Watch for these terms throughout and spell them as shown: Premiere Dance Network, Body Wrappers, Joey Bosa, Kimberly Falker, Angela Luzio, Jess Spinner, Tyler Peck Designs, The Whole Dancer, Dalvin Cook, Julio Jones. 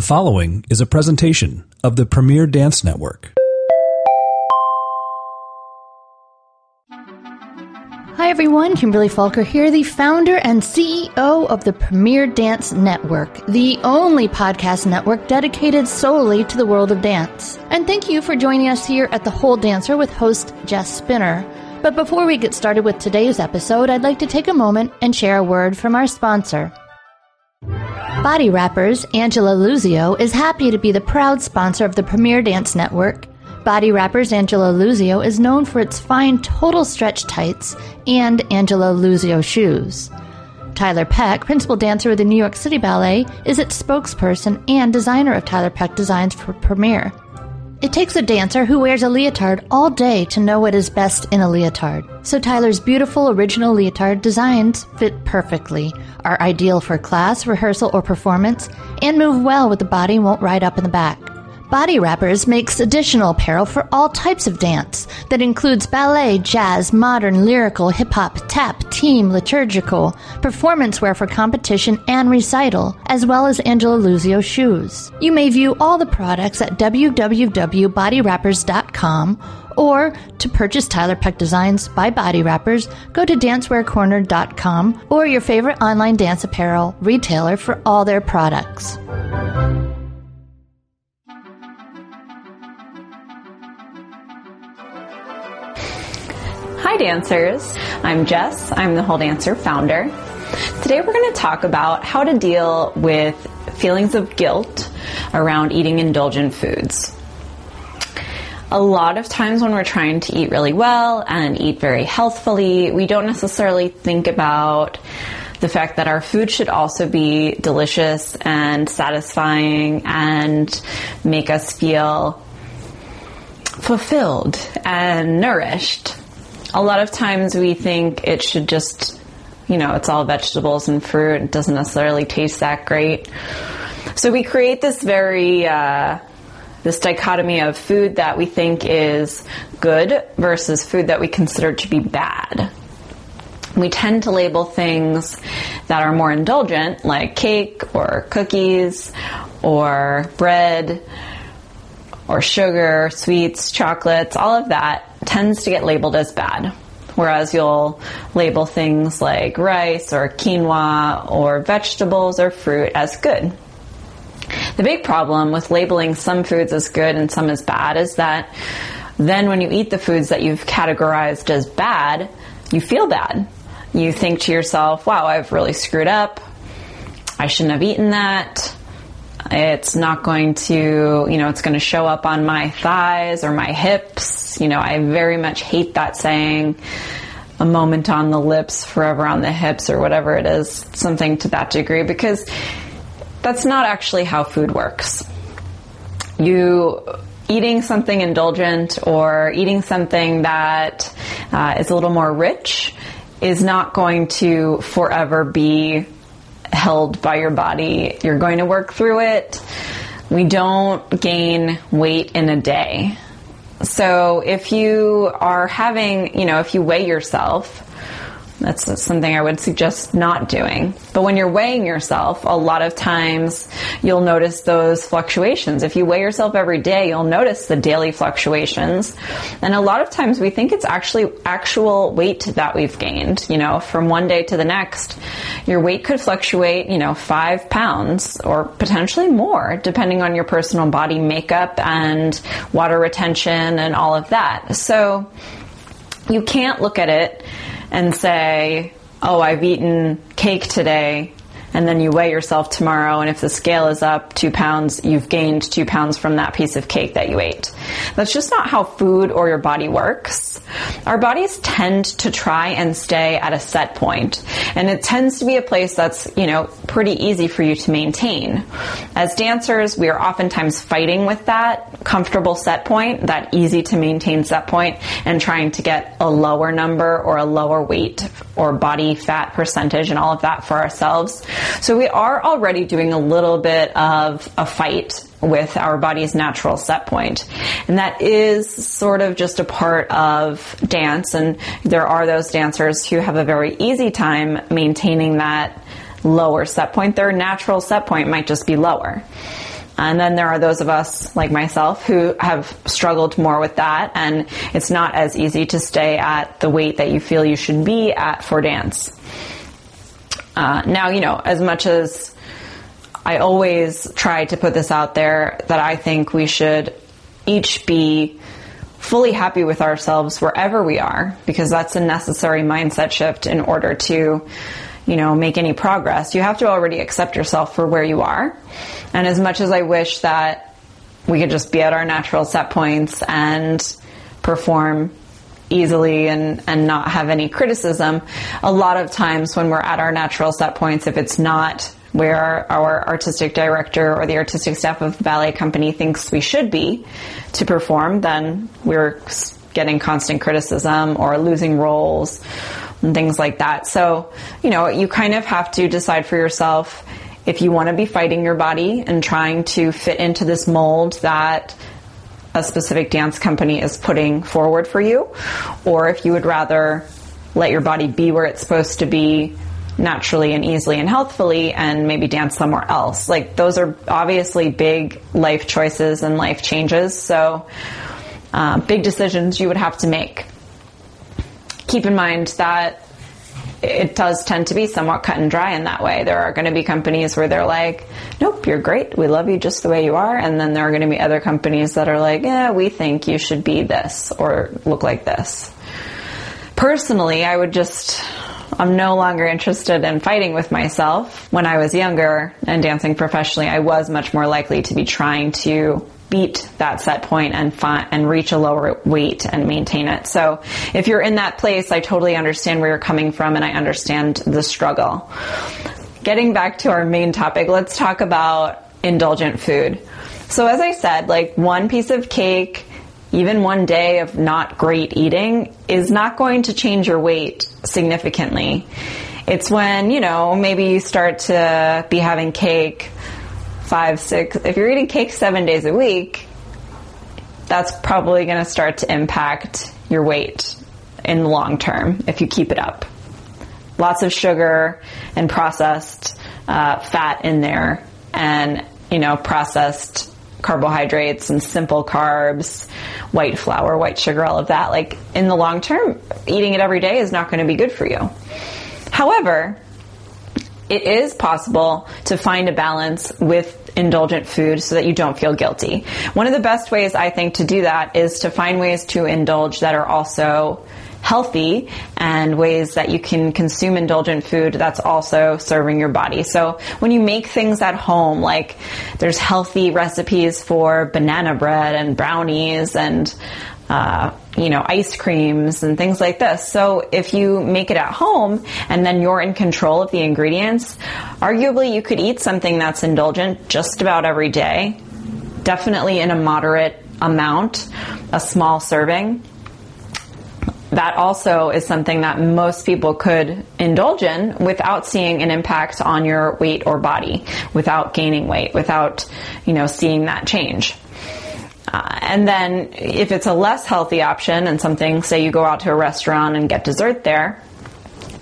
The following is a presentation of the Premiere Dance Network. Hi everyone, Kimberly Falker here, the founder and CEO of the Premiere Dance Network, the only podcast network dedicated solely to the world of dance. And thank you for joining us here at The Whole Dancer with host Jess Spinner. But before we get started with today's episode, I'd like to take a moment and share a word from our sponsor. Body Wrappers, Angela Luzio, is happy to be the proud sponsor of the Premiere Dance Network. Body Wrappers Angela Luzio is known for its fine total stretch tights and Angela Luzio shoes. Tyler Peck, principal dancer with the New York City Ballet, is its spokesperson and designer of Tyler Peck Designs for Premiere. It takes a dancer who wears a leotard all day to know what is best in a leotard. So Tyler's beautiful original leotard designs fit perfectly, are ideal for class, rehearsal, or performance, and move well with the body and won't ride up in the back. Body Wrappers makes additional apparel for all types of dance that includes ballet, jazz, modern, lyrical, hip-hop, tap, team, liturgical, performance wear for competition and recital, as well as Angela Luzio shoes. You may view all the products at www.bodywrappers.com, or to purchase Tyler Peck Designs by Body Wrappers, go to dancewearcorner.com or your favorite online dance apparel retailer for all their products. Hi dancers, I'm Jess, I'm the Whole Dancer founder. Today we're going to talk about how to deal with feelings of guilt around eating indulgent foods. A lot of times when we're trying to eat really well and eat very healthfully, we don't necessarily think about the fact that our food should also be delicious and satisfying and make us feel fulfilled and nourished. A lot of times we think it should just, it's all vegetables and fruit. It doesn't necessarily taste that great. So we create this this dichotomy of food that we think is good versus food that we consider to be bad. We tend to label things that are more indulgent, like cake or cookies or bread or sugar, sweets, chocolates, all of that tends to get labeled as bad. Whereas you'll label things like rice or quinoa or vegetables or fruit as good. The big problem with labeling some foods as good and some as bad is that then when you eat the foods that you've categorized as bad, you feel bad. You think to yourself, wow, I've really screwed up. I shouldn't have eaten that. It's not going to, it's going to show up on my thighs or my hips. I very much hate that saying, a moment on the lips, forever on the hips, or whatever it is, something to that degree, because that's not actually how food works. You eating something indulgent or eating something that is a little more rich is not going to forever be held by your body. You're going to work through it. We don't gain weight in a day. So if you are having, if you weigh yourself, that's something I would suggest not doing. But when you're weighing yourself, a lot of times you'll notice those fluctuations. If you weigh yourself every day, you'll notice the daily fluctuations. And a lot of times we think it's actually actual weight that we've gained. From one day to the next, your weight could fluctuate, 5 pounds or potentially more, depending on your personal body makeup and water retention and all of that. So you can't look at it and say, oh, I've eaten cake today, and then you weigh yourself tomorrow, and if the scale is up 2 pounds, you've gained 2 pounds from that piece of cake that you ate. That's just not how food or your body works. Our bodies tend to try and stay at a set point, and it tends to be a place that's, pretty easy for you to maintain. As dancers, we are oftentimes fighting with that comfortable set point, that easy to maintain set point, and trying to get a lower number or a lower weight or body fat percentage and all of that for ourselves. So we are already doing a little bit of a fight with our body's natural set point. And that is sort of just a part of dance. And there are those dancers who have a very easy time maintaining that lower set point. Their natural set point might just be lower. And then there are those of us like myself who have struggled more with that. And it's not as easy to stay at the weight that you feel you should be at for dance. Now, you know, as much as I always try to put this out there that I think we should each be fully happy with ourselves wherever we are, because that's a necessary mindset shift in order to, you know, make any progress. You have to already accept yourself for where you are. And as much as I wish that we could just be at our natural set points and perform easily and not have any criticism, a lot of times when we're at our natural set points, if it's not where our artistic director or the artistic staff of the ballet company thinks we should be to perform, then we're getting constant criticism or losing roles and things like that. So, you know, you kind of have to decide for yourself if you want to be fighting your body and trying to fit into this mold that a specific dance company is putting forward for you, or if you would rather let your body be where it's supposed to be naturally and easily and healthfully, and maybe dance somewhere else. Like, those are obviously big life choices and life changes. So big decisions you would have to make. Keep in mind that it does tend to be somewhat cut and dry in that way. There are going to be companies where they're like, nope, you're great. We love you just the way you are. And then there are going to be other companies that are like, yeah, we think you should be this or look like this. Personally, I'm no longer interested in fighting with myself. When I was younger and dancing professionally, I was much more likely to be trying to beat that set point and reach a lower weight and maintain it. So if you're in that place, I totally understand where you're coming from, and I understand the struggle. Getting back to our main topic, let's talk about indulgent food. So as I said, like, one piece of cake, even one day of not great eating is not going to change your weight significantly. It's when, you know, maybe you start to be having cake if you're eating cake 7 days a week, that's probably going to start to impact your weight in the long term if you keep it up. Lots of sugar and processed fat in there, and, you know, processed carbohydrates and simple carbs, white flour, white sugar, all of that. Like, in the long term, eating it every day is not going to be good for you. However, it is possible to find a balance with indulgent food so that you don't feel guilty. One of the best ways, I think, to do that is to find ways to indulge that are also healthy, and ways that you can consume indulgent food that's also serving your body. So when you make things at home, like, there's healthy recipes for banana bread and brownies and ice creams and things like this. So if you make it at home and then you're in control of the ingredients, arguably you could eat something that's indulgent just about every day, definitely in a moderate amount, a small serving. That also is something that most people could indulge in without seeing an impact on your weight or body, without gaining weight, without, you know, seeing that change. And then if it's a less healthy option and something, say you go out to a restaurant and get dessert there,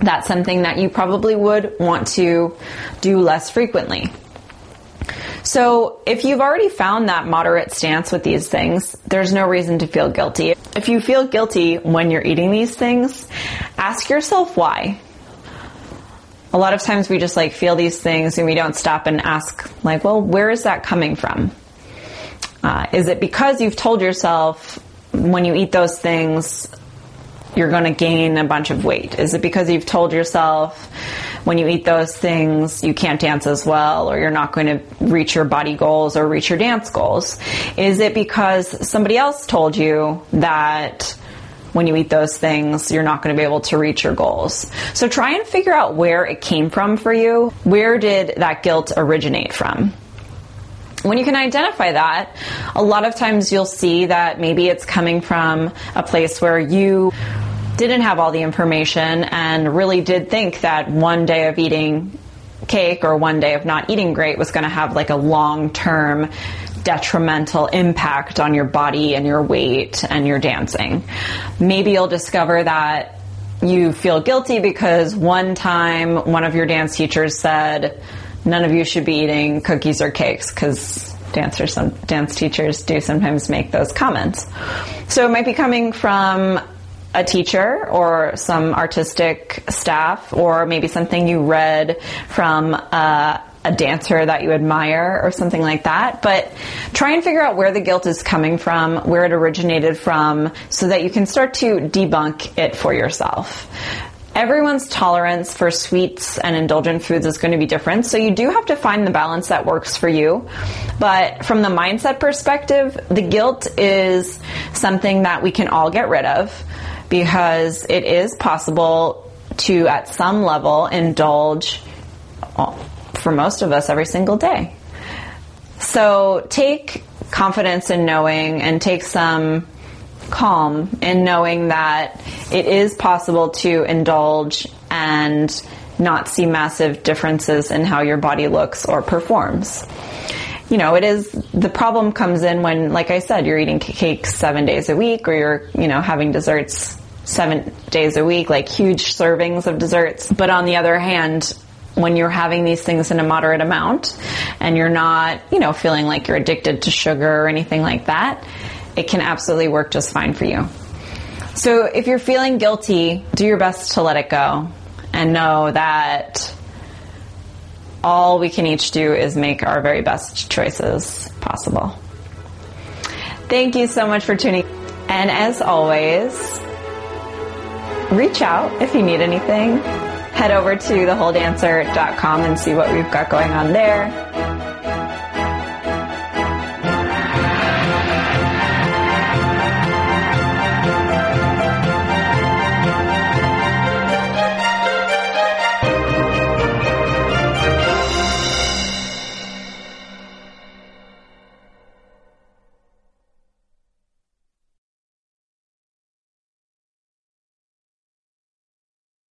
that's something that you probably would want to do less frequently. So if you've already found that moderate stance with these things, there's no reason to feel guilty. If you feel guilty when you're eating these things, ask yourself why. A lot of times we just like feel these things and we don't stop and ask, like, well, where is that coming from? Is it because you've told yourself when you eat those things, you're going to gain a bunch of weight? Is it because you've told yourself when you eat those things, you can't dance as well, or you're not going to reach your body goals or reach your dance goals? Is it because somebody else told you that when you eat those things, you're not going to be able to reach your goals? So try and figure out where it came from for you. Where did that guilt originate from? When you can identify that, a lot of times you'll see that maybe it's coming from a place where you didn't have all the information and really did think that one day of eating cake or one day of not eating great was going to have like a long-term detrimental impact on your body and your weight and your dancing. Maybe you'll discover that you feel guilty because one time one of your dance teachers said, none of you should be eating cookies or cakes because dancers, some dance teachers do sometimes make those comments. So it might be coming from a teacher or some artistic staff, or maybe something you read from a dancer that you admire or something like that. But try and figure out where the guilt is coming from, where it originated from, so that you can start to debunk it for yourself. Everyone's tolerance for sweets and indulgent foods is going to be different, so you do have to find the balance that works for you. But from the mindset perspective, the guilt is something that we can all get rid of, because it is possible to, at some level, indulge, for most of us, every single day. So take confidence in knowing, and take some calm in knowing that it is possible to indulge and not see massive differences in how your body looks or performs. You know, it is, the problem comes in when, like I said, you're eating cake 7 days a week, or you're, you know, having desserts 7 days a week, like huge servings of desserts. But on the other hand, when you're having these things in a moderate amount and you're not, you know, feeling like you're addicted to sugar or anything like that, it can absolutely work just fine for you. So if you're feeling guilty, do your best to let it go and know that all we can each do is make our very best choices possible. Thank you so much for tuning in. And as always, reach out if you need anything. Head over to thewholedancer.com and see what we've got going on there.